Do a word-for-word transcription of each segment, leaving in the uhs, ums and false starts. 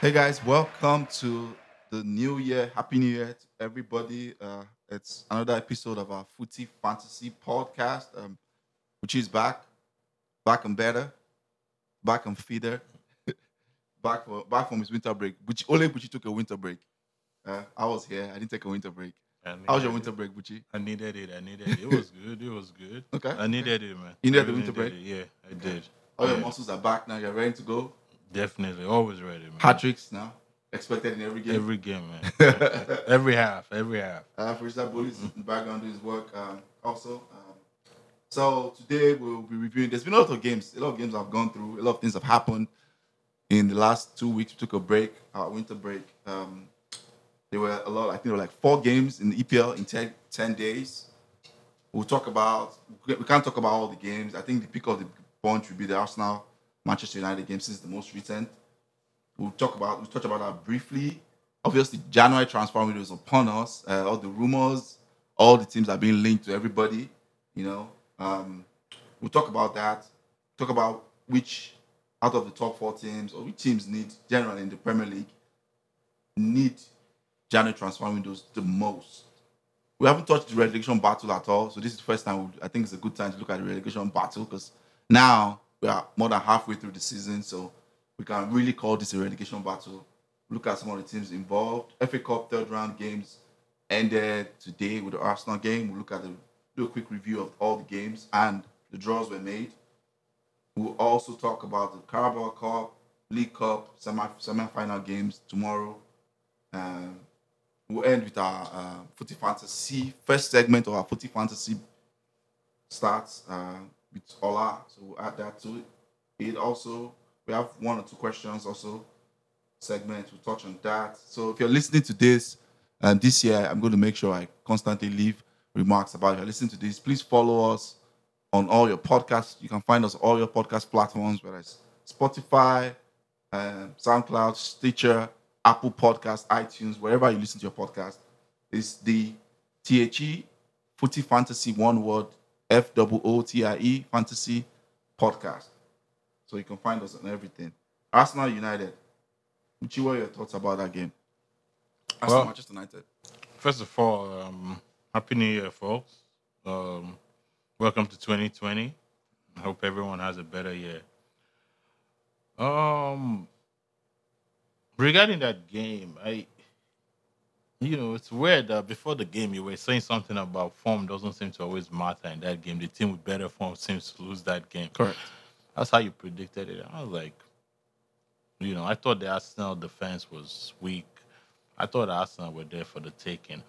Hey guys, welcome to the new year. Happy New Year to everybody. Uh, it's another episode of our Footy Fantasy podcast. Um, which is back, back and better, back and fitter, back for, back from his winter break. Which only Butchie took a winter break. Uh, I was here. I didn't take a winter break. How was your winter break, Butchie? I needed it. I needed it. It was good. It was good. Okay. I needed it, man. You needed the winter break? It. Yeah, I okay. did. All yeah. your muscles are back now. You're ready to go? Definitely. Always ready, man. Hat-tricks now. Expected in every game. Every game, man. every half. Every half. Uh, for that bullies mm-hmm. in the background do his work um, also. Um, so today we'll be reviewing. There's been a lot of games. A lot of games I've gone through. A lot of things have happened in the last two weeks. We took a break, our winter break. Um, There were a lot, I think there were like four games in the E P L in ten, ten days. We'll talk about, we can't talk about all the games. I think the pick of the bunch would be the Arsenal, Manchester United game since the most recent. We'll talk about, we'll touch about that briefly. Obviously, January transfer window is upon us. Uh, all the rumors, all the teams are being linked to everybody, you know. Um, we'll talk about that. Talk about which out of the top four teams or which teams need, generally in the Premier League, need January transfer windows the most. We haven't touched the relegation battle at all, so this is the first time. I think it's a good time to look at the relegation battle because now we are more than halfway through the season, so we can really call this a relegation battle. Look at some of the teams involved. F A Cup third round games ended today with the Arsenal game. We'll look at the do a quick review of all the games and the draws were made. We'll also talk about the Carabao Cup, League Cup, semi semi-final games tomorrow. Um, We'll end with our uh, Footy Fantasy, first segment of our Footy Fantasy starts uh, with Ola, so we'll add that to it. It also, we have one or two questions also, segments, we'll touch on that. So if you're listening to this, uh, this year, I'm going to make sure I constantly leave remarks about it. If you're listening to this, please follow us on all your podcasts. You can find us on all your podcast platforms, whether it's Spotify, uh, SoundCloud, Stitcher, Apple Podcasts, iTunes, wherever you listen to your podcast, is the T H E Footy Fantasy one word F O O T I E Fantasy Podcast. So you can find us on everything. Arsenal United. Michi, what are your thoughts about that game? Arsenal well, Manchester United. First of all, um, happy New Year, folks. Um, welcome to twenty twenty. I hope everyone has a better year. Um. Regarding that game, I, you know, it's weird that before the game you were saying something about form doesn't seem to always matter in that game. The team with better form seems to lose that game. Correct. That's how you predicted it. I was like, you know, I thought the Arsenal defense was weak. I thought Arsenal were there for the taking.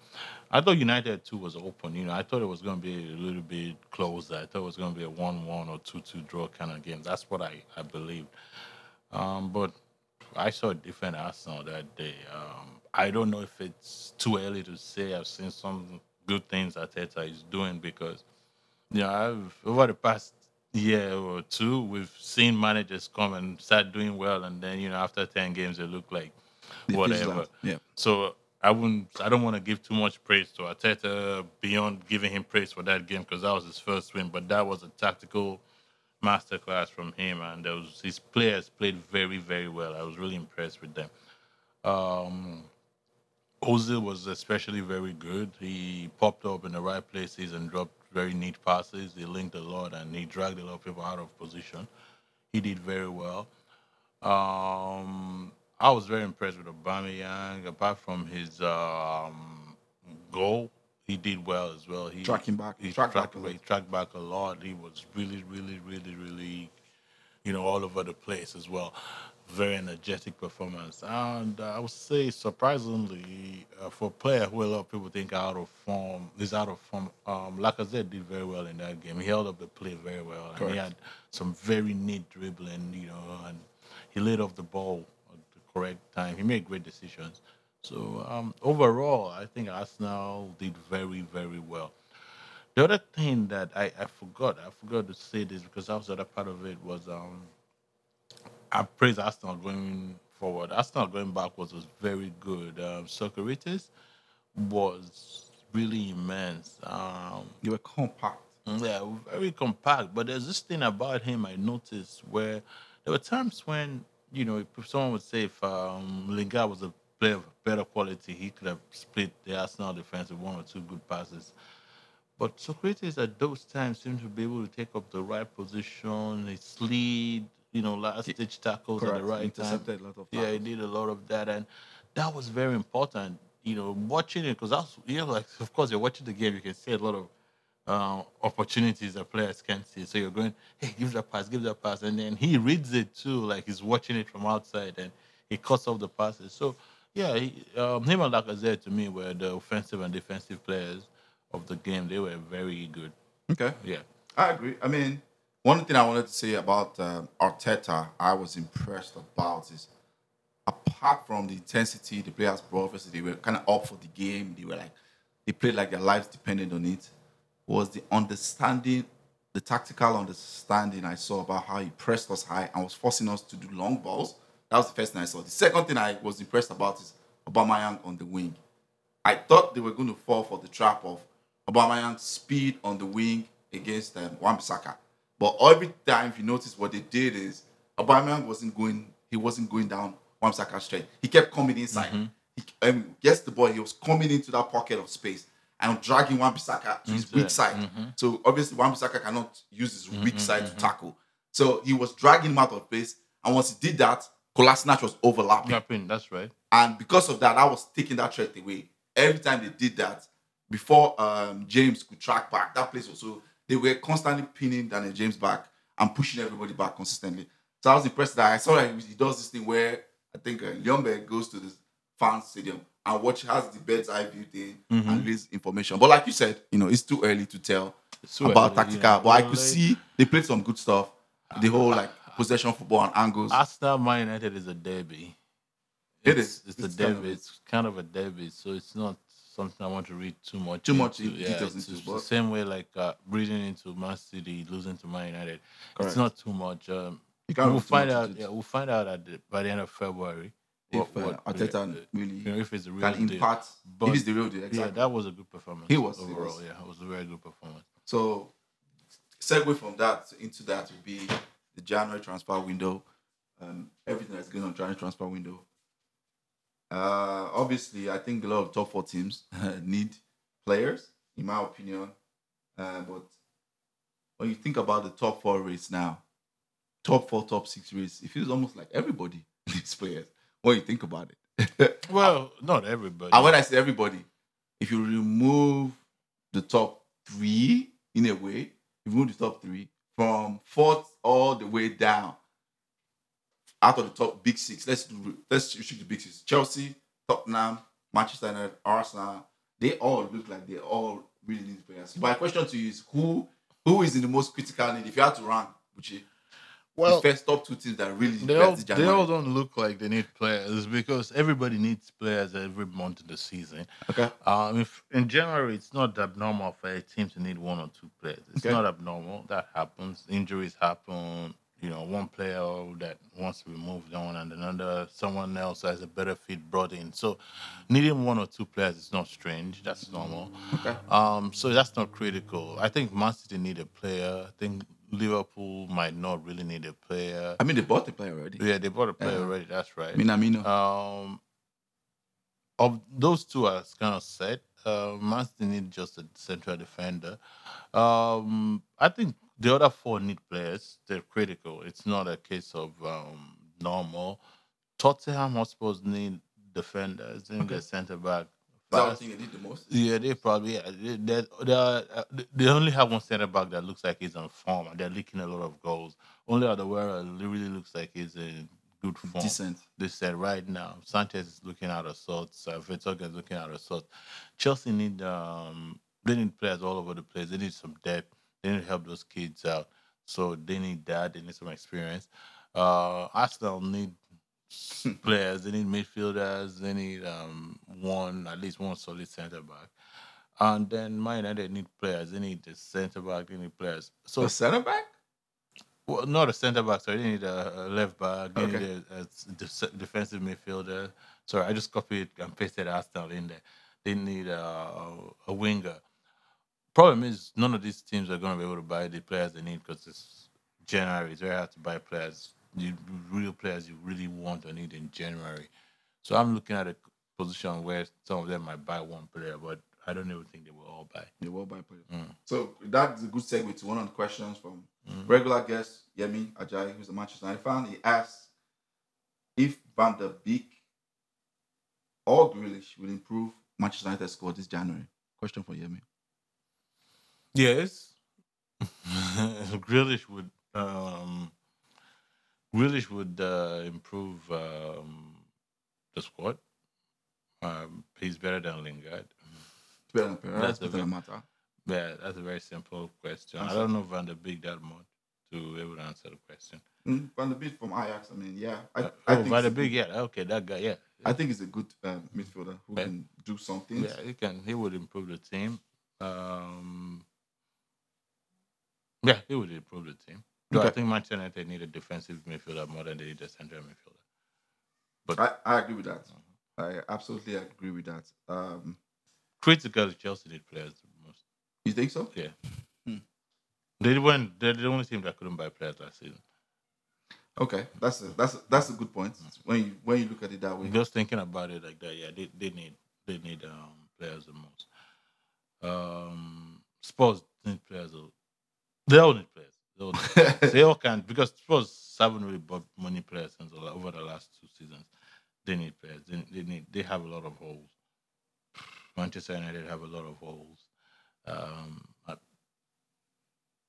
I thought United, too, was open. You know, I thought it was going to be a little bit closer. I thought it was going to be a one one or two two draw kind of game. That's what I, I believed. Um, but I saw a different Arsenal that day. Um, I don't know if it's too early to say. I've seen some good things Arteta is doing because, you know, I've, over the past year or two, we've seen managers come and start doing well, and then, you know, after ten games, they look like whatever. Yeah. So I wouldn't. I don't want to give too much praise to Arteta beyond giving him praise for that game because that was his first win, but that was a tactical masterclass from him, and there was, his players played very, very well. I was really impressed with them. Um, Ozil was especially very good. He popped up in the right places and dropped very neat passes. He linked a lot, and he dragged a lot of people out of position. He did very well. Um, I was very impressed with Aubameyang. Apart from his um, goal, he did well as well. He tracking back, he tracked, tracked back, he tracked back a lot. He was really, really, really, really, you know, all over the place as well. Very energetic performance, and I would say surprisingly, uh, for a player who a lot of people think out of form, is out of form. Um, Lacazette did very well in that game. He held up the play very well, Correct. and he had some very neat dribbling, you know, and he laid off the ball at the correct time. He made great decisions. So, um, overall, I think Arsenal did very, very well. The other thing that I, I forgot, I forgot to say this because that was the other part of it, was um, I praise Arsenal going forward. Arsenal going backwards was very good. Um, Sokratis was really immense. Um, you were compact. Yeah, very compact. But there's this thing about him I noticed where there were times when you know, if someone would say if um, Lingard was a player of better quality, he could have split the Arsenal defense with one or two good passes. But Sokratis at those times seemed to be able to take up the right position, his slid, you know, last-ditch tackles Correct. At the right Intercepted time. A lot of yeah, he did a lot of that, and that was very important. You know, watching it because that's you know, like of course you're watching the game, you can see a lot of uh, opportunities that players can't see. So you're going, hey, give that pass, give that pass, and then he reads it too, like he's watching it from outside, and he cuts off the passes. So yeah, he, um, him and Lacazette to me were the offensive and defensive players of the game. They were very good. Okay. Yeah, I agree. I mean. One thing I wanted to say about um, Arteta, I was impressed about is, apart from the intensity the players brought, they were kind of up for the game. They were like, they played like their lives depended on it. Was the understanding, the tactical understanding I saw about how he pressed us high and was forcing us to do long balls. That was the first thing I saw. The second thing I was impressed about is Aubameyang on the wing. I thought they were going to fall for the trap of Aubameyang's speed on the wing against um, Wan-Bissaka. But every time, if you notice, what they did is Aubameyang wasn't going. He wasn't going down Wan-Bissaka straight. He kept coming inside. Mm-hmm. He um, gets the ball. He was coming into that pocket of space and dragging Wan-Bissaka to his weak side. Mm-hmm. So obviously, Wan-Bissaka cannot use his mm-hmm, weak side mm-hmm. to tackle. So he was dragging him out of place. And once he did that, Kolasinac was overlapping. Lapping, that's right. And because of that, I was taking that threat away. Every time they did that, before um, James could track back, that place was so. They were constantly pinning Daniel James back and pushing everybody back consistently. So I was impressed that I saw that he does this thing where I think uh, Ljungberg goes to the fan stadium and watch has the bird's eye view thing mm-hmm. and reads information. But like you said, you know, it's too early to tell about early, tactical. Yeah. But well, I could like, see they played some good stuff. The whole like possession football and angles. Arsenal Man United is a derby. It's, it is. It's, it's a derby. Kind of, it's kind of a derby, so it's not. Something I want to read too much. Too into. much into, yeah, details. It's into the sport. Same way like uh, reading into Man City, losing to Man United. Correct. It's not too much. Um, we'll find out. Yeah, we'll find out at the, by the end of February if what, what, uh, Arteta yeah, really you know, if it's the real can deal. Impact. But if it's the real deal, exactly. Yeah, that was a good performance. He was overall. It was. Yeah, it was a very good performance. So, segue from that into that would be the January transfer window. Um, everything that's going on January transfer window. Uh, obviously, I think a lot of top four teams uh, need players, in my opinion. Uh, but when you think about the top four race now, top four, top six race, it feels almost like everybody needs players. When you think about it, well, not everybody. And when I say everybody, if you remove the top three in a way, you remove the top three from fourth all the way down. Out of the top big six, let's do, let's shoot the big six. Chelsea, Tottenham, Manchester United, Arsenal, they all look like they all really need players. My question to you is who who is in the most critical need? If you had to rank, Butchie, well, the first top two teams that really need they players. All, they all don't look like they need players because everybody needs players every month of the season. Okay. Um, if in January, it's not abnormal for a team to need one or two players. It's okay. not abnormal. That happens. Injuries happen. You know, one player that wants to be moved on and another, someone else has a better fit brought in. So needing one or two players is not strange. That's normal. Okay. Um, so that's not critical. I think Man City need a player. I think Liverpool might not really need a player. I mean, they bought a player already. Yeah, they bought a player yeah. already. That's right. Minamino. Um, of those two are kind of set. Uh, Man City need just a central defender. Um, I think... The other four need players. They're critical. It's not a case of um, normal. Tottenham Hotspur need defenders in okay. their centre back. Is that the thing they need the most? Yeah, they probably. Yeah, they, they, they, are, they only have one centre back that looks like he's on form. They're leaking a lot of goals. Only Odeweira really looks like he's in good form. Decent. They said right now. Sanchez is looking out of sorts. Uh, Vertonghen is looking out of sorts. Chelsea need. Um, they need players all over the place. They need some depth. They need to help those kids out. So they need that. They need some experience. Uh, Arsenal need players. They need midfielders. They need um, one, at least one solid centre-back. And then Man United need players. They need the centre-back. They need players. So, a centre-back? Well, not a centre-back. Sorry, they need a, a left-back. They okay. need a, a de- defensive midfielder. Sorry, I just copied and pasted Arsenal in there. They need a, a winger. Problem is, none of these teams are going to be able to buy the players they need because it's January. It's very hard to buy players the real players you really want or need in January. So I'm looking at a position where some of them might buy one player, but I don't even think they will all buy. They will buy players. Mm. So that's a good segue to one of the questions from mm. regular guest Yemi Ajayi, who's a Manchester United fan. He asks if Van der Beek or Grealish will improve Manchester United's score this January. Question for Yemi. Yes. Grealish would um, Grealish would uh, improve um, the squad. Um, he's better than Lingard. Better than Pereira. That's better than Mata. Yeah, that's a very simple question. Answer. I don't know Van der Beek that much to be able to answer the question. Mm, Van der Beek from Ajax. I mean, yeah. I, uh, I oh, think Van der Beek. Good, yeah, okay, that guy. Yeah, I think he's a good um, midfielder who yeah. can do something. Yeah, he can. He would improve the team. Um, yeah, he would improve the team. Okay. So I think Manchester United need a defensive midfielder more than they need a central midfielder. But I, I agree with that. I absolutely agree with that. Um, Critically, Chelsea did players the most. You think so? Yeah. Hmm. They weren't. They're the only team that couldn't buy players last season. Okay, that's a, that's a, that's a good point. When you when you look at it that way, just thinking about it like that, yeah, they they need they need um, players the most. Um, Spurs need players. They all need players. They all, need players. They all can, because Spurs haven't really bought many players since over the last two seasons. They need players. They, they need. They have a lot of holes. Manchester United have a lot of holes. Um,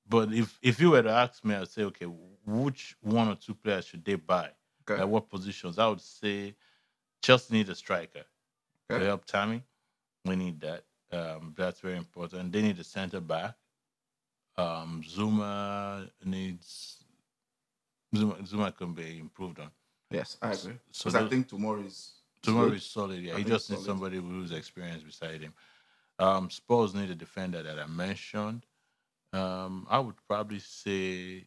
but if if you were to ask me, I'd say, okay, which one or two players should they buy? Okay. At what positions? I would say Chelsea need a striker. Okay. To help Tammy. We need that. Um, that's very important. They need a center back. Um, Zuma needs... Zuma, Zuma can be improved on. Yes, I agree. Because so I think tomorrow is... Tomorrow is solid, yeah. I he just needs somebody who's experienced beside him. Um, Spurs need a defender that I mentioned. Um, I would probably say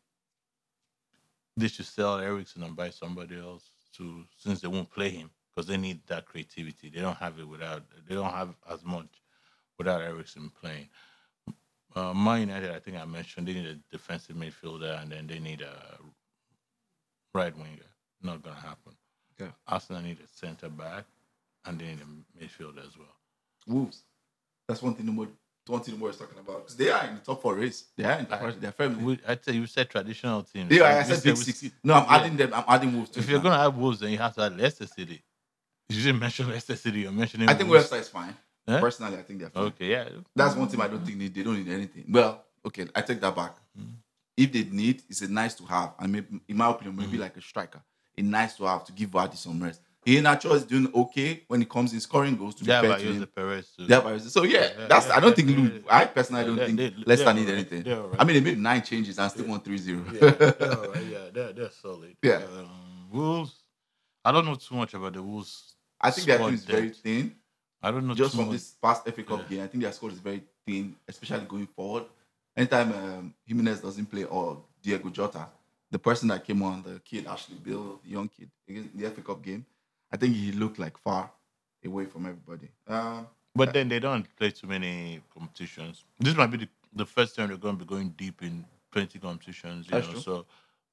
they should sell Eriksen and buy somebody else to, since they won't play him, because they need that creativity. They don't have it without. They don't have as much without Eriksen playing. Uh, Man United, I think I mentioned, they need a defensive midfielder, and then they need a right winger. Not gonna happen. Yeah. Arsenal need a centre back, and they need a midfielder as well. Wolves. That's one thing the more one thing the more is talking about, because they are in the top four race. They are in the first. They're firmly. I tell you, you said traditional teams. Yeah, I said big six. No, I'm yeah. adding them. I'm adding Wolves. If you're now. gonna have Wolves, then you have to add Leicester City. You didn't mention Leicester City. You're mentioning. I think Leicester is fine. Huh? Personally, I think they're fine. Okay, yeah. That's one team I don't think they, they don't need anything. Well, okay, I take that back. Mm. If they need, it's a nice to have, and maybe, in my opinion, maybe mm. like a striker. It's nice to have to give Vardy some rest. He naturally is doing okay when it comes in scoring goals to be fair to him. Perez too. Yeah, so yeah, yeah that's yeah, I don't yeah, think yeah, I personally don't yeah, think they, Leicester need right. anything. Right. I mean, they made nine changes and still yeah. won three zero. Yeah, they're, right. yeah they're, they're solid. Yeah, um, Wolves. I don't know too much about the Wolves. I think their team is very thin. I don't know just too from much. This past F A Cup yeah. game. I think their squad is very thin, especially going forward. Anytime um, Jimenez doesn't play or Diego Jota. The person that came on, the kid, Ashley Bill, the young kid, in the F A Cup game, I think he looked like far away from everybody. Uh, but then they don't play too many competitions. This might be the, the first time they're going to be going deep in twenty competitions. You That's know, true. So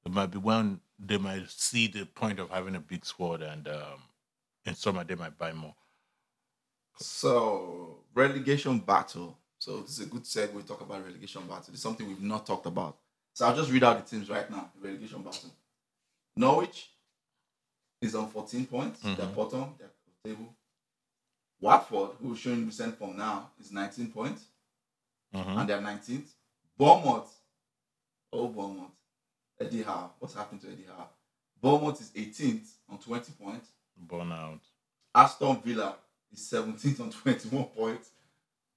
it might be when they might see the point of having a big squad, and um, in summer they might buy more. So relegation battle. So this is a good segue to talk about relegation battle. It's something we've not talked about. So I'll just read out the teams right now, the relegation battle. Norwich is on fourteen points. Mm-hmm. They're bottom. They're at the table. Watford, who is showing recent form now, is nineteen points. Mm-hmm. And they're nineteenth. Bournemouth. Oh, Bournemouth. Eddie Howe. What's happened to Eddie Howe? Bournemouth is eighteenth on twenty points. Burn out. Aston Villa is seventeenth on twenty-one points.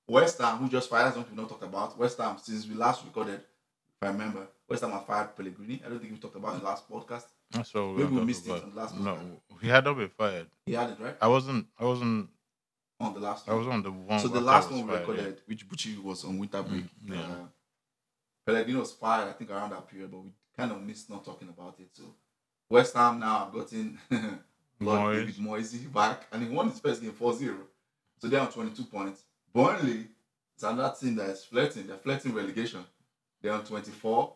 West Ham, who just fired, something we've not talked about. West Ham, since we last recorded, if I remember, West Ham have fired Pellegrini. I don't think we talked about it in the last podcast. So maybe we missed about, it on the last podcast. No, he had not been fired. He had it, right? I wasn't I wasn't on the last one. I was on the one. So the last one we fired, recorded, yeah. which Butchie was on winter break. Mm, yeah. uh, Pellegrini was fired, I think, around that period, but we kind of missed not talking about it. So West Ham now have gotten Lord David Moyes back, and he won his first game four zero. So they're on twenty-two points. Burnley is another team that is flirting. They're flirting relegation. They're on twenty-four.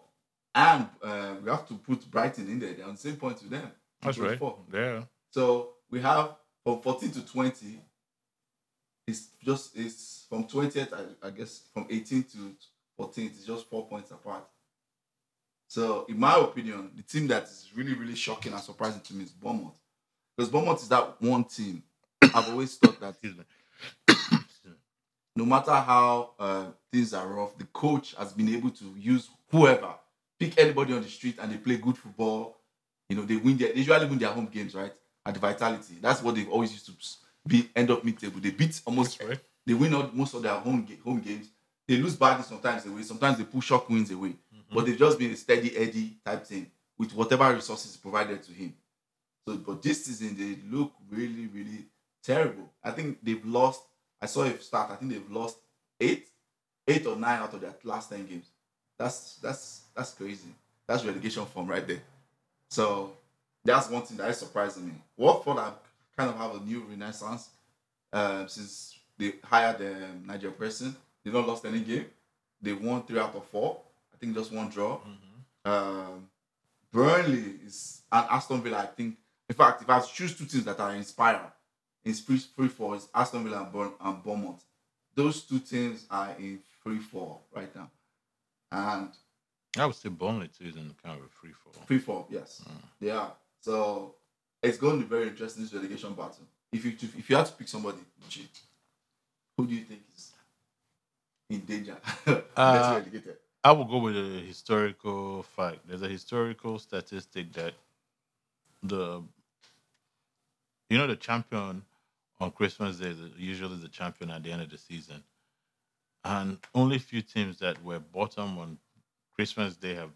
And uh, we have to put Brighton in there. They're on the same point with them. That's right. Four. Yeah. So we have from fourteen to twenty. It's just it's from twentieth, I, I guess, from eighteen to fourteenth. It's just four points apart. So, in my opinion, the team that is really, really shocking and surprising to me is Bournemouth. Because Bournemouth is that one team. I've always thought that no matter how uh, things are rough, the coach has been able to use whoever, pick anybody on the street, and they play good football. You know, they win their, they usually win their home games, right? At the Vitality. That's what they've always used to be, end up mid-table. They beat almost, right. They win all, most of their home, ga- home games. They lose badly sometimes away. Sometimes they pull shock wins away. Mm-hmm. But they've just been a steady Eddie type thing with whatever resources provided to him. So, but this season, they look really, really terrible. I think they've lost, I saw a start, I think they've lost eight, eight or nine out of their last ten games. That's that's that's crazy. That's relegation form right there. So that's one thing that is surprising me. Watford have kind of have a new renaissance uh, since they hired the um, Nigel Pearson. They not lost any game. They won three out of four. I think just one draw. Mm-hmm. Um, Burnley is and Aston Villa. I think in fact, if I choose two teams that are inspired, it's free free fall. It's Aston Villa and, Burn, and Bournemouth. Those two teams are in free fall right now. And I would say Burnley too is in kind of a free fall. Free fall, yes. Mm. They are. So it's going to be very interesting, this relegation battle. If you if you had to pick somebody, who do you think is in danger? uh, I will go with a historical fact. There's a historical statistic that the you know the champion on Christmas Day is usually the champion at the end of the season. And only few teams that were bottom on Christmas Day have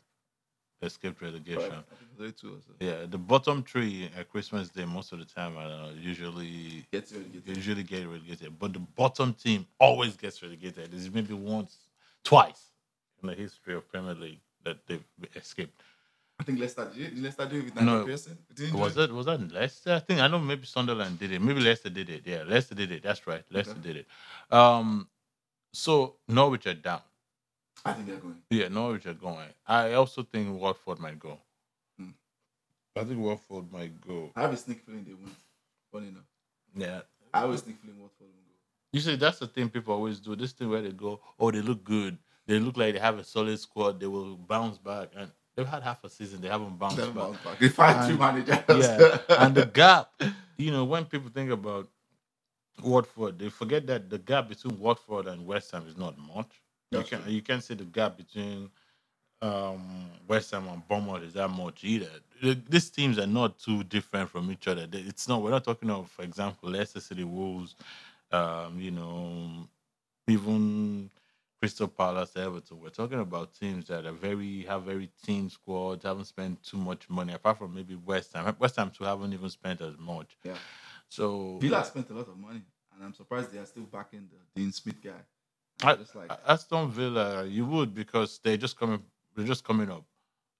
escaped relegation. Right. They too also. Yeah, the bottom three at Christmas Day most of the time are usually get relegated. usually get relegated. But the bottom team always gets relegated. There's maybe once, twice in the history of Premier League that they've escaped. I think Leicester did. Did Leicester do it with Nigel no, Pearson? Was that was that Leicester? I think I know maybe Sunderland did it. Maybe Leicester did it. Yeah, Leicester did it. That's right. Leicester okay. did it. Um. So, Norwich are down. I think they're going. Yeah, Norwich are going. I also think Watford might go. Hmm. I think Watford might go. I have a sneak feeling they won't. Funny enough. Yeah. I have a sneak feeling Watford won't go. You see, that's the thing people always do. This thing where they go, oh, they look good. They look like they have a solid squad. They will bounce back. And they've had half a season. They haven't bounced they haven't back. Bounced back. They fired two managers. Yeah. And the gap, you know, when people think about Watford, they forget that the gap between Watford and West Ham is not much. That's you can true. You can't see the gap between um, West Ham and Bournemouth is that much either. The, these teams are not too different from each other. They, it's not. We're not talking of, for example, Leicester City, Wolves, um, you know, even Crystal Palace, Everton. We're talking about teams that are very have very team squads, haven't spent too much money apart from maybe West Ham. West Ham too haven't even spent as much. Yeah. So Villa spent a lot of money, and I'm surprised they are still backing the Dean Smith guy. I, just like Aston Villa, you would because they're just coming, they're just coming up,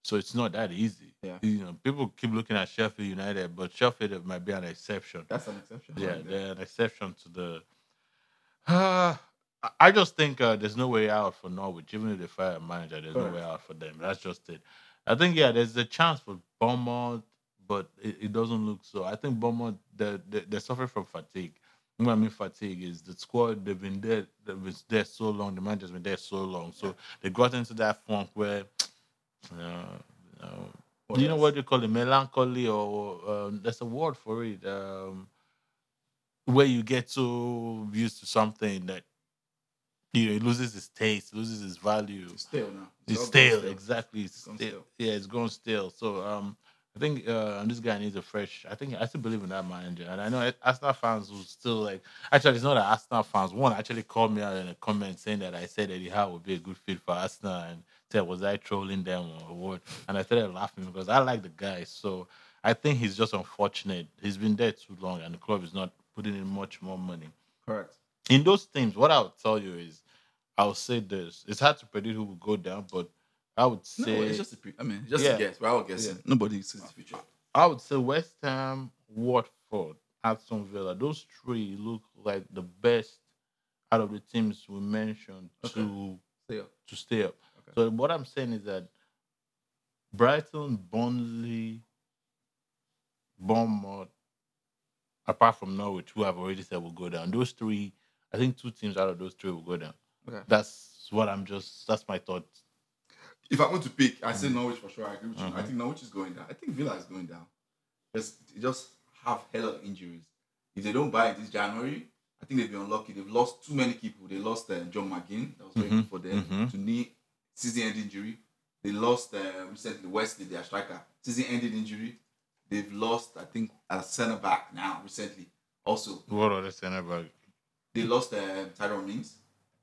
so it's not that easy. Yeah. You know, people keep looking at Sheffield United, but Sheffield might be an exception. That's an exception. Yeah, right? They're an exception to the. Uh, I just think uh, there's no way out for Norwich, even if they fire a manager. There's Correct. no way out for them. That's just it. I think yeah, there's a chance for Bournemouth. But it, it doesn't look so. I think Bournemouth, they're, they're suffering from fatigue. You know what I mean? Fatigue is the squad, they've been there, they've been there so long, the manager's been there so long. So yeah. they got into that funk where, uh, uh, you else? know what they call it? Melancholy, or uh, there's a word for it, um, where you get so used to something that you know, it loses its taste, loses its value. It's stale now. It's, it's stale, stale, exactly. It's stale. stale. Yeah, it's gone stale. So, um, I think uh, this guy needs a fresh. I think I still believe in that manager, and I know Arsenal fans will still like. Actually, it's not that Arsenal fans. One actually called me out in a comment saying that I said Eddie Howe would be a good fit for Arsenal, and said was I trolling them or what? And I started laughing because I like the guy. So I think he's just unfortunate. He's been there too long, and the club is not putting in much more money. Correct. In those teams, what I would tell you is, I would say this: it's hard to predict who will go down, but. I would say... No, it's just a, pre- I mean, just yeah. a guess. But I would guess yeah. it. Nobody sees the future. I would say West Ham, Watford, Aston Villa. Those three look like the best out of the teams we mentioned okay. to, stay up. to stay up. Okay. So what I'm saying is that Brighton, Burnley, Bournemouth, apart from Norwich, who I've already said will go down. Those three, I think two teams out of those three will go down. Okay. That's what I'm just, that's my thought. If I want to pick, I mm. say Norwich for sure. I agree with you. Mm-hmm. I think Norwich is going down. I think Villa is going down. Just, just have hell of injuries. If they don't buy it this January, I think they've been unlucky. They've lost too many people. They lost uh, John McGinn. That was very mm-hmm. good for them. Mm-hmm. To knee season-ending injury. They lost uh, recently Wesley, their striker. Season-ending injury. They've lost, I think, a centre-back now recently. Also. What other centre-back? They lost uh, Tyrone Mings.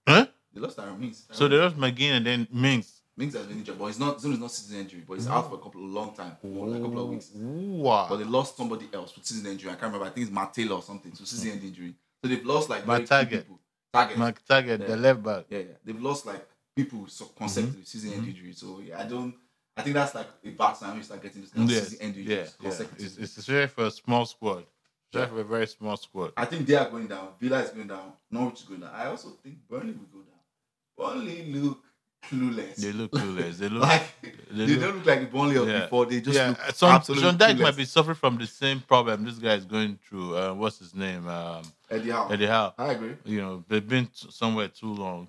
Huh? They lost Tyrone Mings. Tyrone so they lost McGinn and then Mings. Mings has been injured, but it's not, it's not season injury, but it's out for a couple of long time, for like a couple of weeks. Wow. But they lost somebody else with season injury. I can't remember. I think it's Matt Taylor or something. So season mm-hmm. injury. So they've lost like very few people. Target. Matt Target, yeah. The left back. Yeah, yeah. They've lost like people so conceptually mm-hmm. season mm-hmm. injury. So yeah, I don't. I think that's like a bad sign when you start getting this kind of yes. season injury. Yeah, yeah. It's, it's especially for a small squad. Especially yeah. for a very small squad. I think they are going down. Villa is going down. Norwich is going down. I also think Burnley will go down. Burnley look. Clueless. They look clueless. They look like they, they look, don't look like Burnley or yeah. before. They just yeah. look Some, absolutely John Dyke might be suffering from the same problem this guy is going through. Uh, what's his name? Um, Eddie Howe. Eddie Howe. I agree. You know, they've been t- somewhere too long.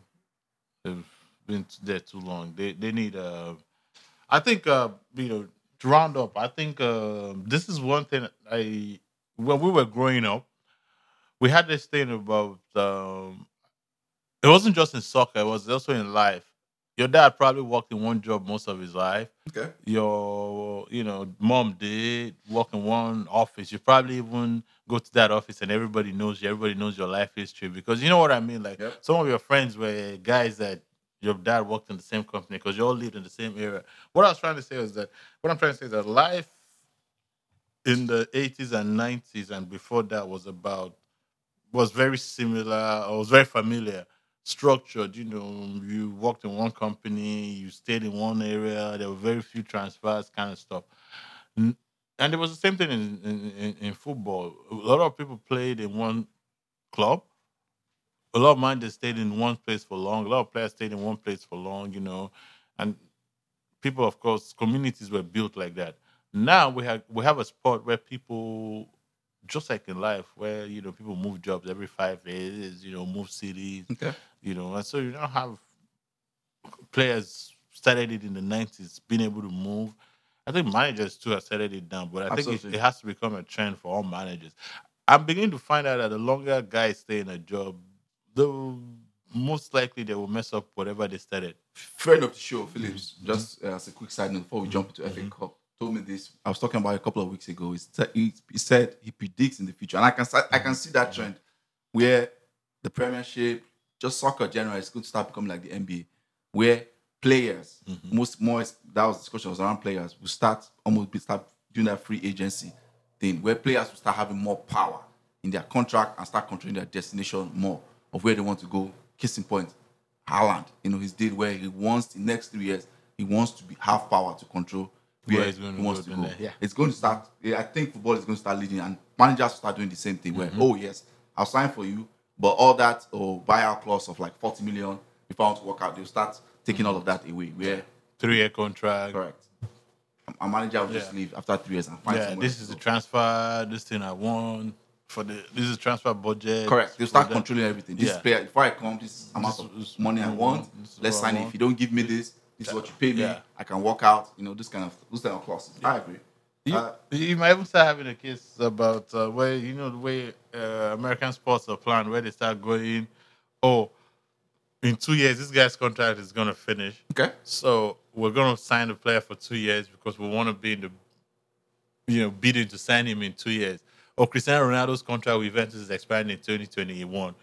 They've been t- there too long. They they need. Uh, I think uh, you know to round up. I think uh, this is one thing. I when we were growing up, we had this thing about. Um, it wasn't just in soccer. It was also in life. Your dad probably worked in one job most of his life. Okay. Your, you know, mom did work in one office. You probably even go to that office and everybody knows you. Everybody knows your life history because you know what I mean? Like yep. some of your friends were guys that your dad worked in the same company because you all lived in the same area. What I was trying to say is that, what I'm trying to say is that life in the eighties and nineties and before that was about, was very similar or was very familiar. Structured, you know, you worked in one company, you stayed in one area, there were very few transfers, kind of stuff. And it was the same thing in, in, in football. A lot of people played in one club. A lot of mine, they stayed in one place for long. A lot of players stayed in one place for long, you know. And people, of course, communities were built like that. Now we have, we have a sport where people... Just like in life, where you know people move jobs every five days, you know, move cities, okay. you know, and so you don't have players started it in the nineties being able to move. I think managers too have started it down, but I Absolutely. think it, it has to become a trend for all managers. I'm beginning to find out that the longer guys stay in a job, the most likely they will mess up whatever they started. Friend of the show, Phillips, mm-hmm. just uh, as a quick side note before we jump into mm-hmm. F A Cup. Told me this. I was talking about it a couple of weeks ago. He said he predicts in the future, and I can I can see that trend where the Premiership, just soccer generally, is going to start becoming like the N B A, where players, mm-hmm. most more that was discussion was around players, will start almost start doing that free agency thing, where players will start having more power in their contract and start controlling their destination more of where they want to go. Case in point, Haaland, you know, his deal where he wants in the next three years he wants to be have power to control. Where it's going to, wants go to go. Yeah. It's going to start. Yeah, I think football is going to start leading, and managers start doing the same thing. Where mm-hmm. oh yes, I'll sign for you, but all that or oh, buyout clause of like forty million, if I want to work out, they'll start taking all of that away. Where three year contract, correct? A manager will yeah. just leave after three years and find. Yeah, this is the transfer. This thing I want for the. This is transfer budget. Correct. They'll start controlling everything. This yeah. player, before I come, this amount this of money I want. Let's sign it. If you don't give me this. This is what you pay me. Yeah. I can walk out. You know, this kind of those kind of clauses. Yeah. I agree. You, uh, you might even start having a case about uh, where you know the way uh, American sports are planned, where they start going, oh, in two years this guy's contract is gonna finish. Okay. So we're gonna sign the player for two years because we want to be in the, you know, bidding to sign him in two years. Or Cristiano Ronaldo's contract with Juventus is expiring in twenty twenty-one.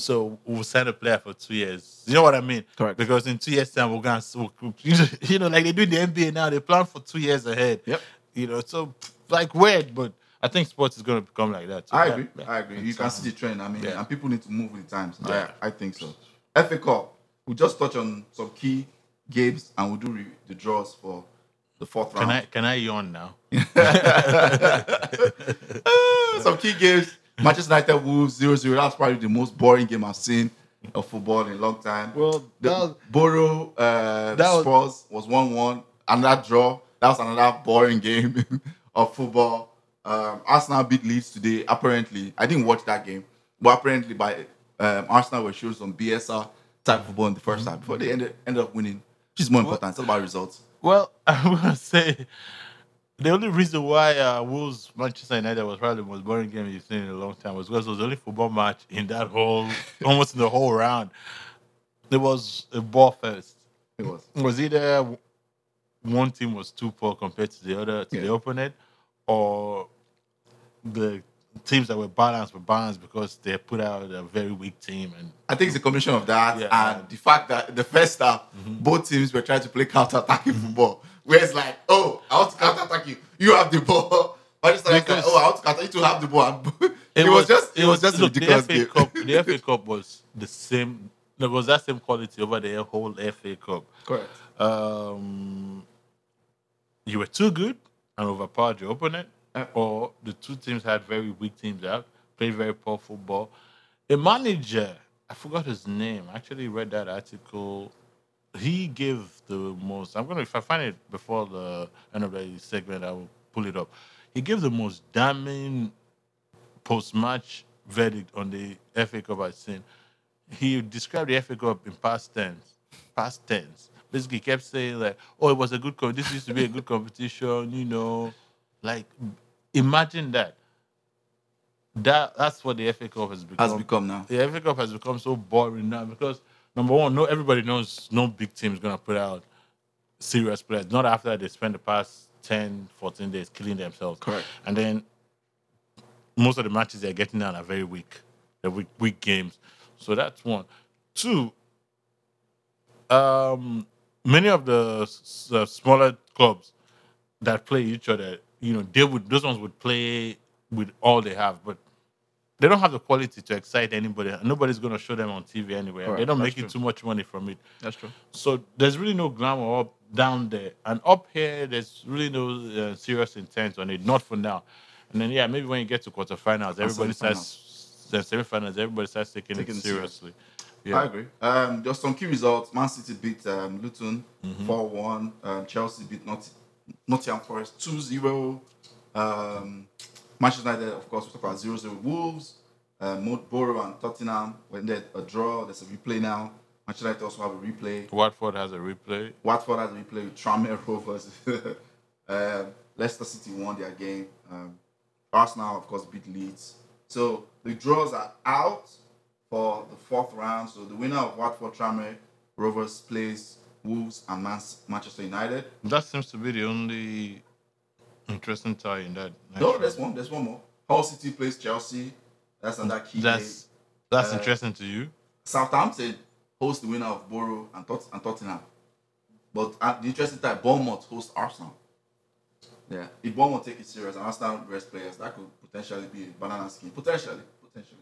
So we'll sign a player for two years. You know what I mean? Correct. Because in two years' time, we're going to... You know, like they do in the N B A now. They plan for two years ahead. Yep. You know, so, like, weird. But I think sports is going to become like that. So I yeah, agree. Yeah. I agree. You it's, can see the trend. I mean, yeah. and people need to move with the times. So yeah. I, I think so. F A Cup. We'll just touch on some key games and we'll do re- the draws for the fourth round. Can I, can I yawn now? Some key games. Manchester United Wolves zero zero. That's probably the most boring game I've seen of football in a long time. Well, the Borough uh, Spurs was one one, and that draw. that was another boring game of football. Um, Arsenal beat Leeds today, apparently. I didn't watch that game, but apparently by um, Arsenal were showing some B S R type football in the first half before they ended, ended up winning, which is more well, important. It's all about results. Well, I will say the only reason why uh, Wolves Manchester United was probably the most boring game you've seen in a long time was because it was the only football match in that whole, almost in the whole round. There was a ball first. It was. Was either one team was too poor compared to the other, to yeah. the opponent, or the teams that were balanced were balanced because they put out a very weak team. And I think it's a combination of that yeah, and yeah. the fact that the first half, mm-hmm. both teams were trying to play counter-attacking mm-hmm. football, where it's like, oh, I want to counter-attack you. You have the ball. But it's like, oh, I want to counter you to have the ball. it, it was, was just it was just look, ridiculous the F A game. Cup, the F A Cup was the same. There was that same quality over the whole F A Cup. Correct. Um, you were too good and overpowered your opponent, or the two teams had very weak teams out, played very poor football. The manager, I forgot his name. I actually read that article. He gave the most. I'm gonna if I find it before the end of the segment, I will pull it up. He gave the most damning post-match verdict on the F A Cup I've seen. He described the F A Cup in past tense. Past tense. Basically, he kept saying, like, oh, it was a good co- This used to be a good competition, you know. Like, imagine that. That That's what the F A Cup has become. Has become now. The F A Cup has become so boring now because, number one, no everybody knows no big team is going to put out serious players. Not after they spend the past ten, fourteen days killing themselves. Correct. And then most of the matches they're getting now are very weak. They're weak, weak games. So that's one. Two, um, many of the s- uh, smaller clubs that play each other, you know, they would those ones would play with all they have, but they don't have the quality to excite anybody. Nobody's going to show them on T V anyway. Right. They don't that's make it too much money from it. That's true. So there's really no glamour up down there. And up here, there's really no uh, serious intent on it, not for now. And then, yeah, maybe when you get to quarterfinals, everybody starts... The semi-finals, everybody starts taking, taking it seriously. Yeah. I agree. Um, there's some key results. Man City beat um, Luton mm-hmm. four one. Um, Chelsea beat Nott- Nottingham Forest two zero. Um, Manchester United, of course, we talk about zero zero. Wolves, uh, Borough and Tottenham went there a draw. There's a replay now. Manchester United also have a replay. Watford has a replay. Watford has a replay with Tranmere Rovers. uh, Leicester City won their game. Um, Arsenal, of course, beat Leeds. So the draws are out for the fourth round. So the winner of Watford, Tranmere Rovers plays Wolves and Man- Manchester United. That seems to be the only interesting tie in that. No, round. there's one. There's one more. Hull City plays Chelsea. That's another key. That's game. that's uh, interesting to you. Southampton hosts the winner of Borough and, Tot- and Tottenham. But uh, the interesting tie, Bournemouth hosts Arsenal. Yeah, if Bournemouth take it serious and Arsenal rest players, that could potentially be a banana skin. Potentially, potentially.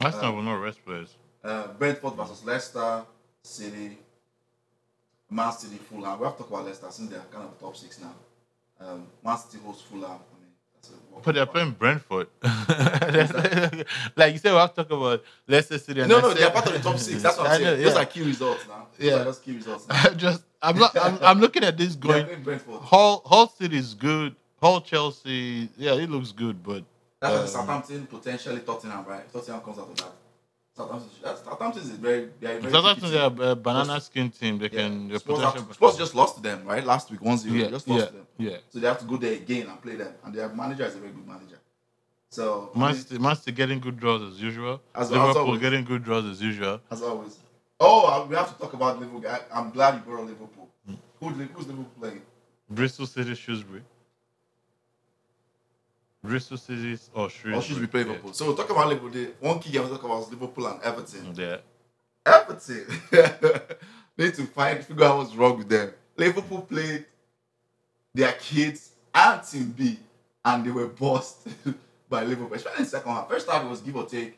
Arsenal um, will not rest players. Uh, Brentford versus Leicester City, Man City, Fulham. We have to talk about Leicester since they are kind of top six now. Um, Man City hosts Fulham. I mean, that's a but they're part. playing Brentford. Exactly. Like you said, we have to talk about Leicester City. And no, Leicester. no, they're part of the top six. That's what I'm saying. Know, yeah. Those are key results now. Those yeah, those key results. Now. I'm just. I'm not. I'm, I'm looking at this going. Hull, Hull City is good. Hull Chelsea, yeah, it looks good, but that's um, like Southampton potentially Tottenham, right? Tottenham comes out of that. Southampton, Southampton is very, very. Southampton are a banana skin team. They yeah. can. Spurs just lost to them, right? Last week, one zero. Yeah, just lost yeah, to them. Yeah. So they have to go there again and play them, and their manager is a very good manager. So Man City, Man City getting good draws as usual. As Liverpool as always. getting good draws as usual. As always. Oh, we have to talk about Liverpool. I'm glad you brought up Liverpool. Who, who's Liverpool playing? Bristol City, Shrewsbury. Bristol City or Shrewsbury. Or Shrewsbury play Liverpool. Yeah. So we'll talk about Liverpool. The one key game we'll talk about is Liverpool and Everton. Yeah. Everton. Need to find, figure out what's wrong with them. Liverpool played their kids and Team B and they were bossed by Liverpool. Especially in the second half. First half it was give or take.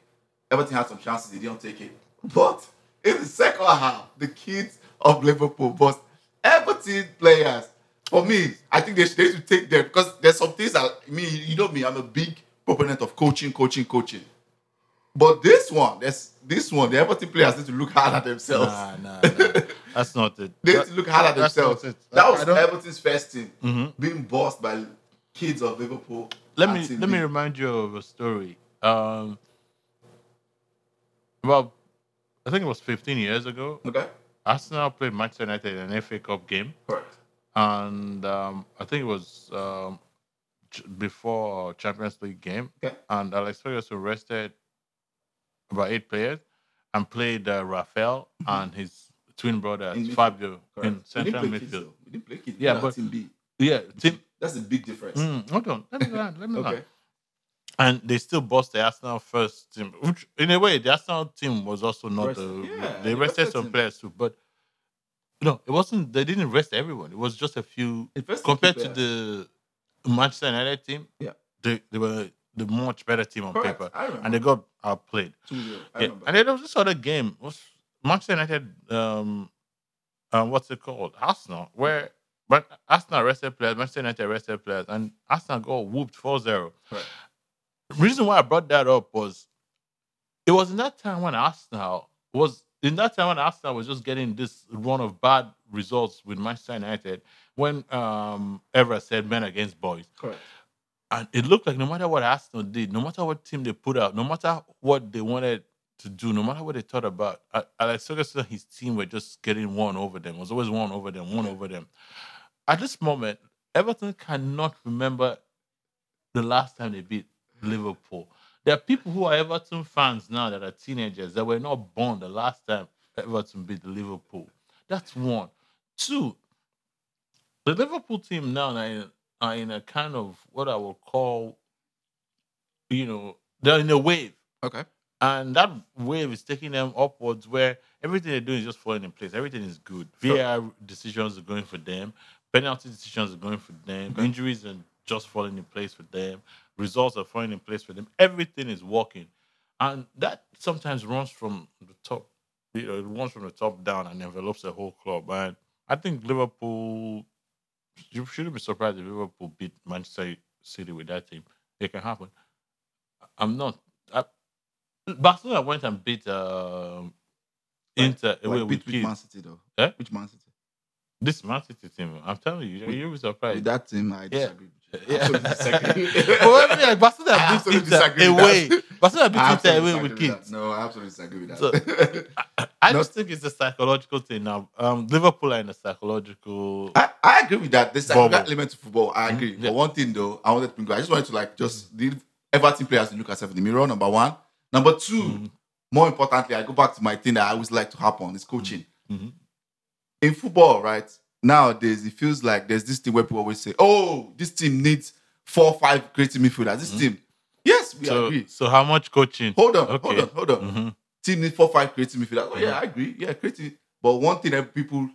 Everton had some chances. They didn't take it. But... in the second half, the kids of Liverpool bust Everton players. For me, I think they should, they should take them because there's some things that, I mean, you know me, I'm a big proponent of coaching, coaching, coaching. But this one, there's this one, the Everton players need to look hard at themselves. Nah, nah, nah. That's not it. They that, look hard at themselves. That, that was Everton's first team mm-hmm. being bossed by kids of Liverpool. Let me let me remind you of a story. Um, well, I think it was fifteen years ago. Okay. Arsenal played Manchester United in an F A Cup game. Correct. And um, I think it was um, ch- before Champions League game. Okay. And Alex Ferguson rested about eight players and played uh, Raphael and his twin brother in Fabio in central midfield. We didn't play kids. Yeah, no, but team B. Yeah, team. That's a big difference. Mm, hold on, let me learn. Let me okay. learn. And they still bossed the Arsenal first team, which in a way the Arsenal team was also not. Rest, a, yeah, they rested some team. players too, but no, it wasn't. They didn't rest everyone. It was just a few. Compared to the Manchester United team, yeah, they they were the much better team on Correct. paper, I remember. And they got outplayed. two zero I yeah. remember. And then there was this other game. It was Manchester United, um, uh, what's it called? Arsenal, where. But Arsenal rested players, Manchester United rested players, and Arsenal got whooped four zero. Right. The reason why I brought that up was it was in that time when Arsenal was in that time when Arsenal was just getting this run of bad results with Manchester United when um, Everett said men against boys. Correct. And it looked like no matter what Arsenal did, no matter what team they put out, no matter what they wanted to do, no matter what they thought about, Alex Ferguson and his team were just getting won over them. It was always won over them, won over them. At this moment, Everton cannot remember the last time they beat Liverpool. There are people who are Everton fans now that are teenagers that were not born the last time Everton beat Liverpool. That's one. Two, the Liverpool team now are in, are in a kind of what I would call, you know, they're in a wave. Okay. And that wave is taking them upwards where everything they're doing is just falling in place. Everything is good. Sure. V A R decisions are going for them. Penalty decisions are going for them. Okay. Injuries are just falling in place for them. Results are falling in place for them. Everything is working. And that sometimes runs from the top. You know, it runs from the top down and envelops the whole club. And I think Liverpool, you shouldn't be surprised if Liverpool beat Manchester City with that team. It can happen. I'm not. I, Barcelona went and beat uh, Inter. Like, like beat which Man City, though? Eh? Which Man City? This Man City team, I'm telling you, you'll you be surprised. With that team, I disagree with you. Yeah. Absolutely disagree. But Barcelona beat Inter away. Barcelona beat Inter away with kids. No, I absolutely disagree with that. So, I, I no. just think it's a psychological thing now. Um, Liverpool are in a psychological... I, I agree with that. There's a psychological element to football. I agree. Mm-hmm. Yeah. But one thing, though, I wanted to bring I just wanted to, like, just... The Everton players to look at themselves in the mirror, number one. Number two, mm-hmm. more importantly, I go back to my thing that I always like to happen. It's coaching. Mm-hmm. In football, right, nowadays, it feels like there's this thing where people always say, oh, this team needs four or five creative midfielders. This mm-hmm. team, yes, we so, agree. So how much coaching? Hold on, okay. hold on, hold on. Mm-hmm. Team needs four or five creative midfielders. Oh, yeah, I agree. Yeah, creative. But one thing that people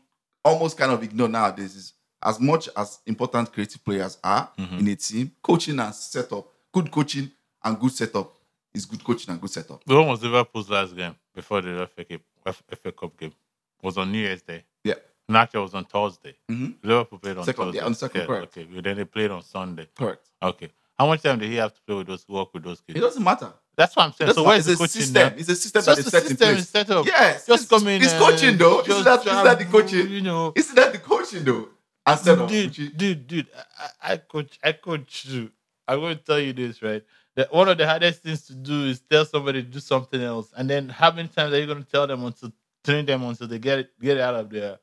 almost kind of ignore nowadays is as much as important creative players are mm-hmm. in a team, coaching and setup, good coaching and good setup is good coaching and good setup. When was Liverpool's last game before the F A Cup game? It was on New Year's Day. Yeah. Nacho was on Thursday. Mm-hmm. Liverpool played on second, Thursday. Yeah, on second, yeah, correct. Okay. Then they played on Sunday. Correct. Okay. How much time did he have to play with those, work with those kids? It doesn't matter. That's what I'm saying. So where's the coaching system? It's a system that is set in place. Set up. Yes. Just come in. It's coaching though. Isn't that, is that the coaching? You know. Isn't that the coaching though? And set up. Dude, dude, dude. I, I coach. I coach you. I'm going to tell you this, right? That one of the hardest things to do is tell somebody to do something else. And then how many times are you going to tell them until train them until they get it, get it out of their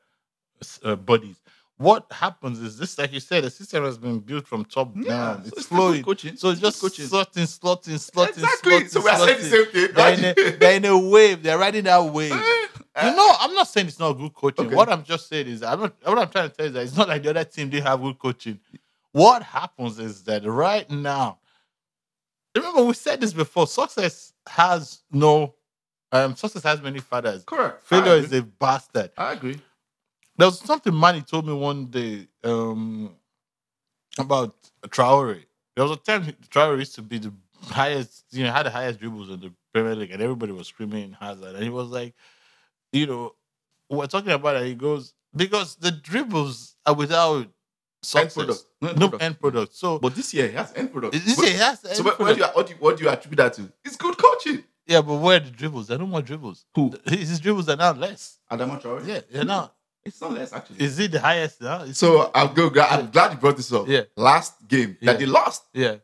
uh, bodies. What happens is this, like you said, the system has been built from top yeah, down. So it's, it's flowing. Coaching. So it's just coaching. slotting, slotting, slotting, exactly. slotting. So we're saying the same thing. They're in, a, they're in a wave. They're riding that wave. You know, I'm not saying it's not good coaching. Okay. What I'm just saying is, I'm not, what I'm trying to tell you is that it's not like the other team didn't have good coaching. What happens is that right now, remember we said this before, success has no Um, success has many fathers. Correct. Failure is a bastard. I agree. There was something Manny told me one day um, about Traore. There was a time Traore used to be the highest, you know, had the highest dribbles in the Premier League, and everybody was screaming Hazard. And he was like, you know, we're talking about it. He goes, because the dribbles are without success. End product. No end product. End product. So, but this year he has end product. This year he has end so product. So what do, you, what, do you, what do you attribute that to? It's good coaching. Yeah, but where are the dribbles? There are no more dribbles. Who? His dribbles are now less. Adama Traore? Yeah, they're now It's not less, actually. Is it the highest? Huh? So I'm, go, I'm glad you brought this up. Yeah. Last game that yeah. they lost. Yeah.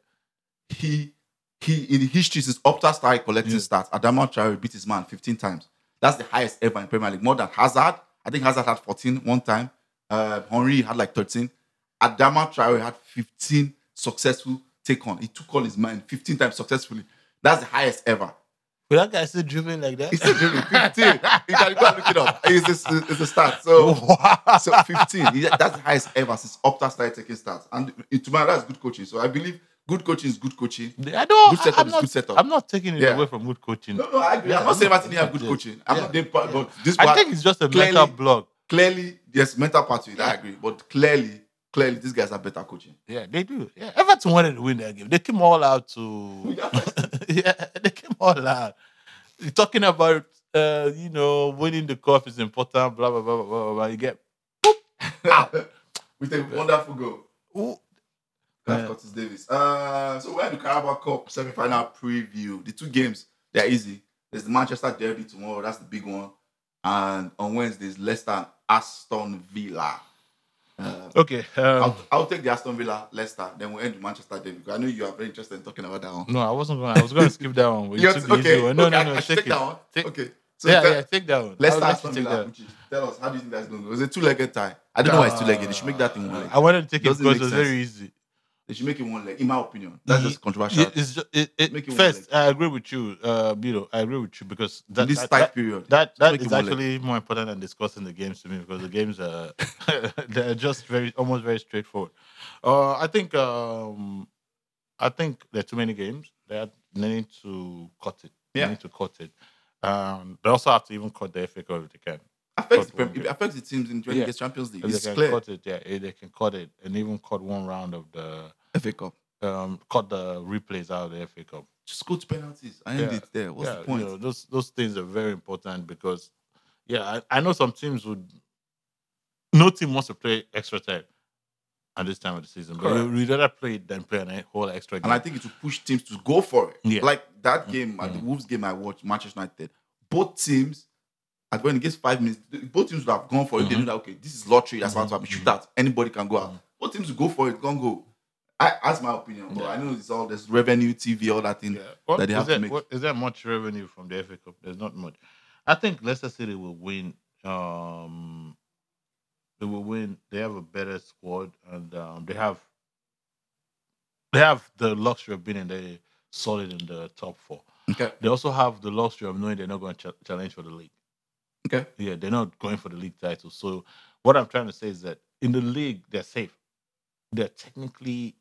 He, he in the history, since Opta started collecting yeah. stats, Adama Traoré beat his man fifteen times. That's the highest ever in Premier League. More than Hazard. I think Hazard had fourteen one time. Uh, Henry had like thirteen. Adama Traoré had fifteen successful take-on. He took all his man fifteen times successfully. That's the highest ever. But that guy's still dribbling like that? He's still dribbling. fifteen. You can go and look it up. It's a, it's a start. So, wow. so fifteen. That's the highest ever since Opta started taking starts. And to my that's good coaching. So I believe good coaching is good coaching. I don't, good setup I'm is not, good setup. I'm not taking it yeah. away from good coaching. No, no, I agree. Yeah, I'm not saying that they have good coaching. I'm yeah. not, they, but yeah. this part, I think it's just a clearly, mental block. Clearly, yes, mental part to it. I agree. But clearly, Clearly, these guys are better coaching. Yeah, they do. Yeah, Everton wanted to win that game. They came all out to... yeah, they came all out. You're talking about, uh, you know, winning the cup is important, blah, blah, blah, blah, blah, blah. You get... With a wonderful goal. Ooh. That's yeah. Curtis Davis. Uh, so we're at the Carabao Cup semi-final preview. The two games, they're easy. There's the Manchester derby tomorrow. That's the big one. And on Wednesdays, Leicester and Aston Villa. Uh, okay, um, I'll, I'll take the Aston Villa, Leicester, then we'll end with Manchester Derby. I know you are very interested in talking about that one. No, I wasn't going. I was going to skip that one. You took okay, easy one. No, okay, no, no, no. Take, take that one. Take, okay, so yeah, tell, yeah, take that one. Leicester, Aston Villa. That. Tell us, how do you think that's going to go? Is it two-legged tie? I don't uh, know why it's two-legged. They should make that thing one leg. I wanted to take Doesn't it because it was sense. very easy. They should make it one leg, in my opinion. That's just controversial. It, it's just, it, it, make it first, I agree with you, uh, Biro. I agree with you because that, in this that, tight that, period, that, that is actually more important than discussing the games to me because the games are they're just very almost very straightforward. Uh, I think um, I think there are too many games. They, are, they need to cut it. They yeah. need to cut it. Um, they also have to even cut the F A Cup if they can. Affects the, it affects the teams in yeah. the Champions League. If it's they can clear. cut it, yeah. If they can cut it and even cut one round of the F A Cup. Um, cut the replays out of the F A Cup. Just go to penalties. I end yeah. it there. What's yeah, the point? You know, those those things are very important because, yeah, I, I know some teams would. No team wants to play extra time at this time of the season, Correct. but we'd rather play it than play a whole extra game. And I think it will push teams to go for it. Yeah. Like that game, mm-hmm. at the Wolves game I watched, Manchester United, both teams. And when it gets five minutes, both teams would have gone for it. Mm-hmm. They knew that, okay, this is lottery. That's mm-hmm. what happened. Shoot that. Anybody can go out. Mm-hmm. Both teams would go for it. Can't go. I, that's my opinion. But yeah. I know it's all this revenue, T V, all that thing yeah. what, that they have there, to make. What, is there much revenue from the F A Cup? There's not much. I think Leicester City will win. Um, they will win. They have a better squad. And um, they have they have the luxury of being in the, solid in the top four. Okay. They also have the luxury of knowing they're not going to ch- challenge for the league. Okay. Yeah, they're not going for the league title. So what I'm trying to say is that in the league, they're safe. They're technically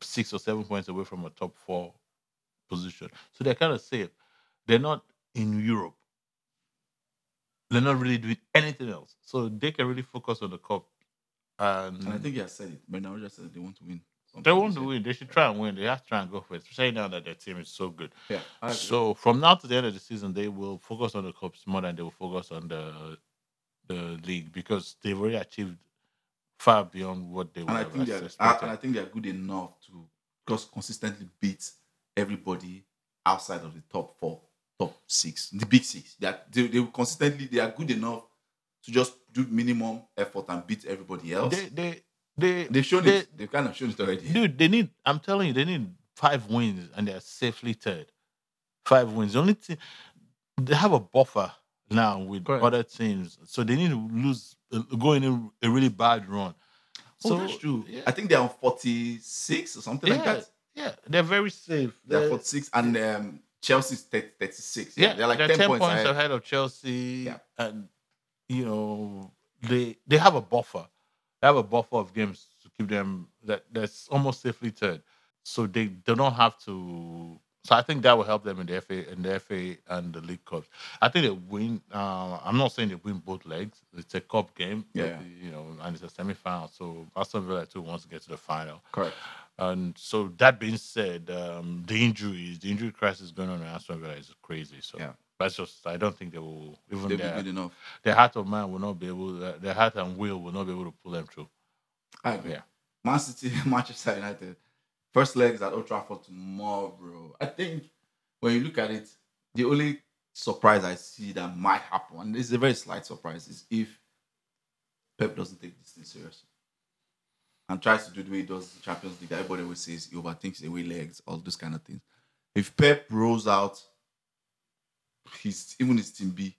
six or seven points away from a top four position. So they're kind of safe. They're not in Europe. They're not really doing anything else. So they can really focus on the cup. And, and I think you have said it. But now just said they want to win. Something they want to win. They should try and win. They have to try and go for it, especially now that their team is so good. Yeah. So from now to the end of the season, they will focus on the cups more than they will focus on the the league because they've already achieved far beyond what they and would I think have expected. And I think they're good enough to just consistently beat everybody outside of the top four, top six, the big six. They are, they, they will consistently, they are good enough to just do minimum effort and beat everybody else. They... they They, They've shown they, it. They've kind of shown it already. Dude, they need, I'm telling you, they need five wins and they're safely third. Five wins. The only thing, they have a buffer now with Correct. other teams. So they need to lose, uh, go in a, a really bad run. Oh, so, that's true. Yeah. I think they're on forty-six or something yeah, like that. Yeah, they're very safe. They're, they're forty-six and um, Chelsea's thirty-six. Yeah, yeah, they're like they're ten, ten points, points ahead. ahead of Chelsea. Yeah. And, you know, they they have a buffer. Have a buffer of games to keep them that that's almost safely third, so they, they don't have to. So I think that will help them in the F A in the F A and the League Cups. I think they win. Uh, I'm not saying they win both legs. It's a cup game, yeah. But, you know, and it's a semi-final. So Aston Villa too wants to get to the final. Correct. And so that being said, um, the injuries, the injury crisis going on in Aston Villa is crazy. So. Yeah. That's just, I don't think they will, even They'll their, be good enough. Their heart of man will not be able, to, their heart and will will not be able to pull them through. I agree. Yeah. Man City, Manchester United, first leg is at Old Trafford tomorrow. I think when you look at it, the only surprise I see that might happen, and it's a very slight surprise, is if Pep doesn't take this thing seriously and tries to do the way he does the Champions League. Everybody always says he overthinks away legs, all those kind of things. If Pep rolls out his even his team B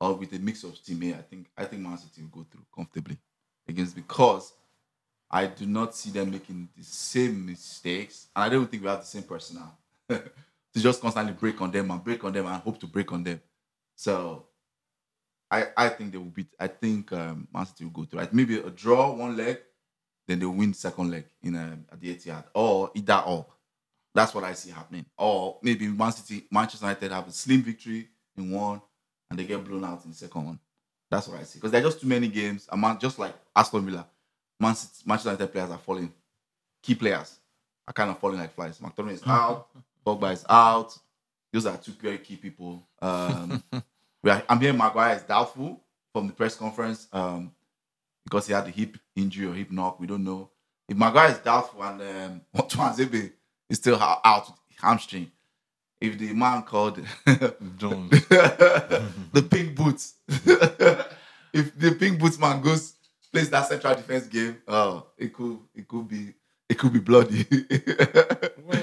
or with a mix of team A, I think I think Man City will go through comfortably against, because I do not see them making the same mistakes, and I don't think we have the same personnel to just constantly break on them and break on them and hope to break on them. So I, I think they will beat. I think um, Man City will go through. Right? Maybe a draw, one leg, then they win the second leg in a, at the Etihad, or either or. That's what I see happening. Or maybe Man City, Manchester United have a slim victory in one, and they get blown out in the second one. That's what I see. Because there are just too many games. Among, just like Aston Villa, Man City, Manchester United players are falling. Key players are kind of falling like flies. McTominay is out. Pogba is out. Those are two very key people. Um, we are, I'm hearing Maguire is doubtful from the press conference um, because he had a hip injury or hip knock. We don't know. If Maguire is doubtful and um, Twanzebe is still out with hamstring, if the man called Jones, the pink boots, if the pink boots man goes plays that central defense game, oh, it could it could be it could be bloody. Well,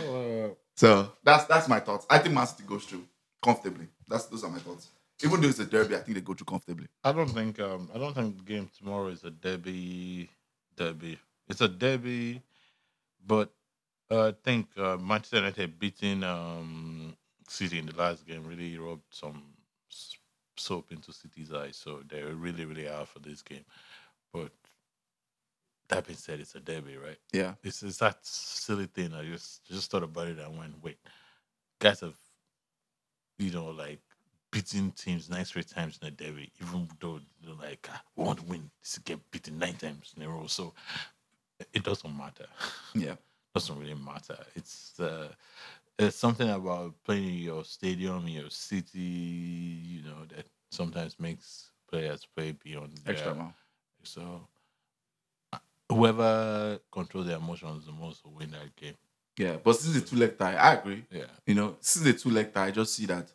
uh... so that's that's my thoughts. I think Man City goes through comfortably. That's those are my thoughts. Even though it's a derby, I think they go through comfortably. I don't think um, I don't think the game tomorrow is a derby. Derby. It's a derby, but uh, I think uh, Manchester United beating um, City in the last game really rubbed some soap into City's eyes. So they really, really are for this game. But that being said, it's a derby, right? Yeah. It's, it's that silly thing. I just just thought about it and went, wait, guys have, you know, like, beating teams nine straight times in a derby, even though they're like, ah, we want to win. This get beaten nine times in a row, so it doesn't matter. Yeah, it doesn't really matter. It's uh, it's something about playing in your stadium, in your city, you know, that sometimes makes players play beyond their extra mile. So whoever controls their emotions the most will win that game. Yeah, but since the two leg tie, I agree. Yeah, you know, since the two leg tie, I just see that.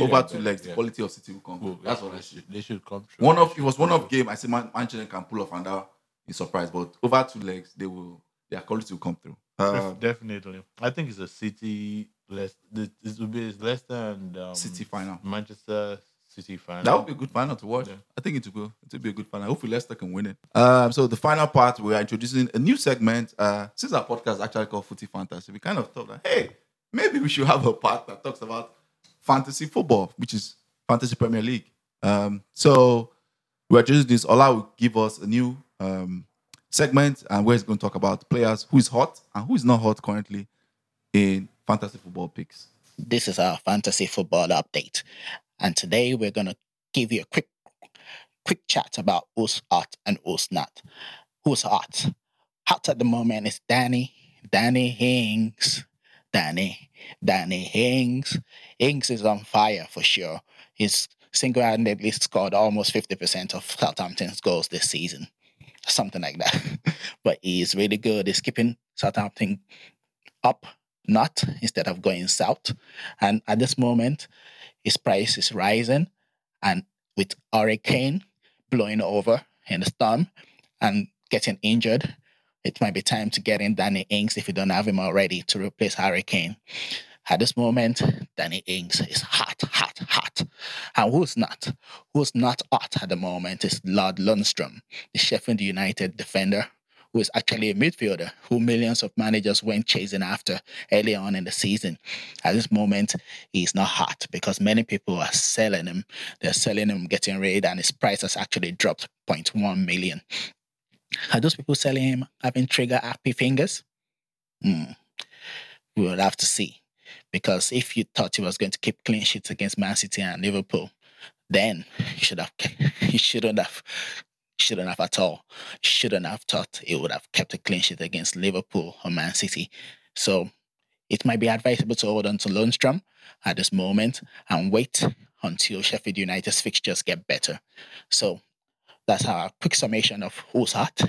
Over two legs, yeah. The quality of City will come. Well, that's what I see. They should come through. One off, it was one off game. I said Man- Manchester can pull off and that is surprise, but over two legs, they will. Their quality will come through. Uh, Definitely, I think it's a City. Less, it will be Leicester and um, City final. Manchester City final. That would be a good final to watch. Yeah. I think it will. It will be a good final. Hopefully, Leicester can win it. Um, so the final part, we are introducing a new segment. Uh, since our podcast is actually called Footy Fantasy, we kind of thought that hey, maybe we should have a part that talks about fantasy football, which is Fantasy Premier League. Um, so we're choosing this. Ola will give us a new um, segment and where he's going to talk about players who is hot and who is not hot currently in fantasy football picks. This is our fantasy football update. And today we're going to give you a quick quick chat about who's hot and who's not. Who's hot? Hot at the moment is Danny, Danny Hings. Danny, Danny Hings. Hings is on fire for sure. He's single-handedly scored almost fifty percent of Southampton's goals this season. Something like that. But he's really good. He's keeping Southampton up north instead of going south. And at this moment, his price is rising. And with Hurricane blowing over in the storm and getting injured, it might be time to get in Danny Ings if you don't have him already to replace Harry Kane. At this moment, Danny Ings is hot, hot, hot. And who's not? Who's not hot at the moment is Lord Lundstrom, the Sheffield United defender, who is actually a midfielder who millions of managers went chasing after early on in the season. At this moment, he's not hot because many people are selling him. They're selling him, getting rid, and his price has actually dropped zero point one million. Are those people selling him having trigger happy fingers? Hmm. We will have to see. Because if you thought he was going to keep clean sheets against Man City and Liverpool, then you should have you shouldn't have shouldn't have at all. You shouldn't have thought he would have kept a clean sheet against Liverpool or Man City. So it might be advisable to hold on to Lundstrom at this moment and wait until Sheffield United's fixtures get better. So that's our quick summation of who's hot,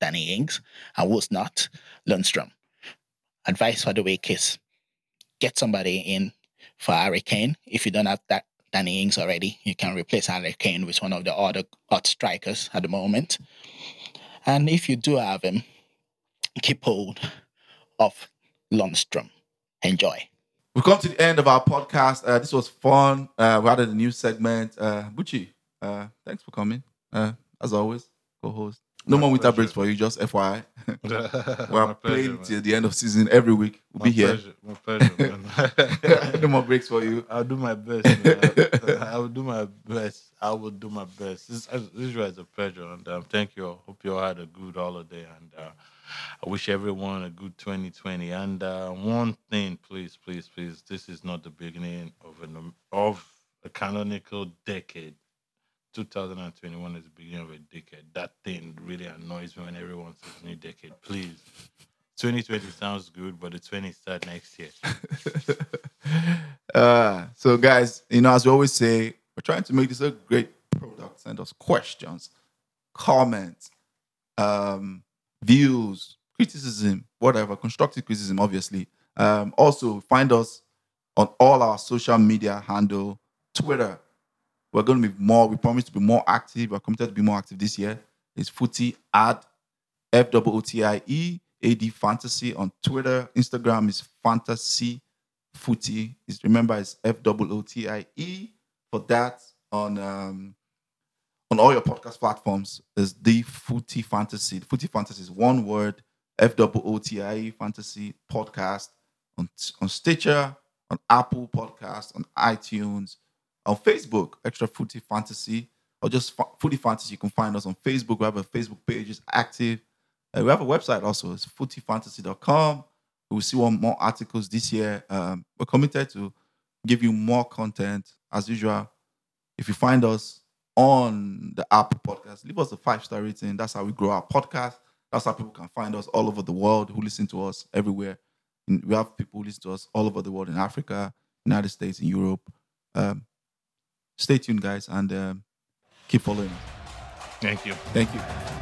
Danny Ings, and who's not, Lundstrom. Advice for the week is get somebody in for Harry Kane if you don't have that Danny Ings already. You can replace Harry Kane with one of the other hot strikers at the moment. And if you do have him, keep hold of Lundstrom. Enjoy. We've come to the end of our podcast. Uh, this was fun. Uh, we added a new segment. Uh, Butchie, uh, thanks for coming. Uh, as always, co-host. No My more winter breaks for you, just F Y I. We're playing till the end of season every week. We'll My be pleasure. here. My pleasure, man. No more breaks for you. I'll do my best, man. I will do my best. I will do my best. This, this was a pleasure, and um, thank you all. Hope you all had a good holiday, and uh, I wish everyone a good twenty twenty. And uh, one thing, please, please, please, this is not the beginning of an of a canonical decade. two thousand twenty-one is the beginning of a decade. That thing really annoys me when everyone says new decade. Please. twenty twenty sounds good, but the twenty start next year. uh, so, guys, you know, as we always say, we're trying to make this a great product. Send us questions, comments, um, views, criticism, whatever, constructive criticism, obviously. Um, also, find us on all our social media handle, Twitter. We're going to be more, we promise to be more active. We're committed to be more active this year. It's Footy at F O O T I E A D Fantasy on Twitter. Instagram is Fantasy Footy. It's, remember, it's F O O T I E for that on um, on all your podcast platforms. Is the Footy Fantasy. The Footy Fantasy is one word, F O O T I E Fantasy Podcast on, on Stitcher, on Apple Podcasts, on iTunes. On Facebook, Extra Footy Fantasy, or just F- Footy Fantasy, you can find us on Facebook. We have a Facebook page, it's active. Uh, we have a website also, it's footy fantasy dot com. We'll see one more articles this year. Um, we're committed to give you more content. As usual, if you find us on the Apple Podcast, leave us a five-star rating. That's how we grow our podcast. That's how people can find us all over the world who listen to us everywhere. And we have people who listen to us all over the world, in Africa, United States, in Europe. Um, Stay tuned, guys, and um, keep following us. Thank you. Thank you.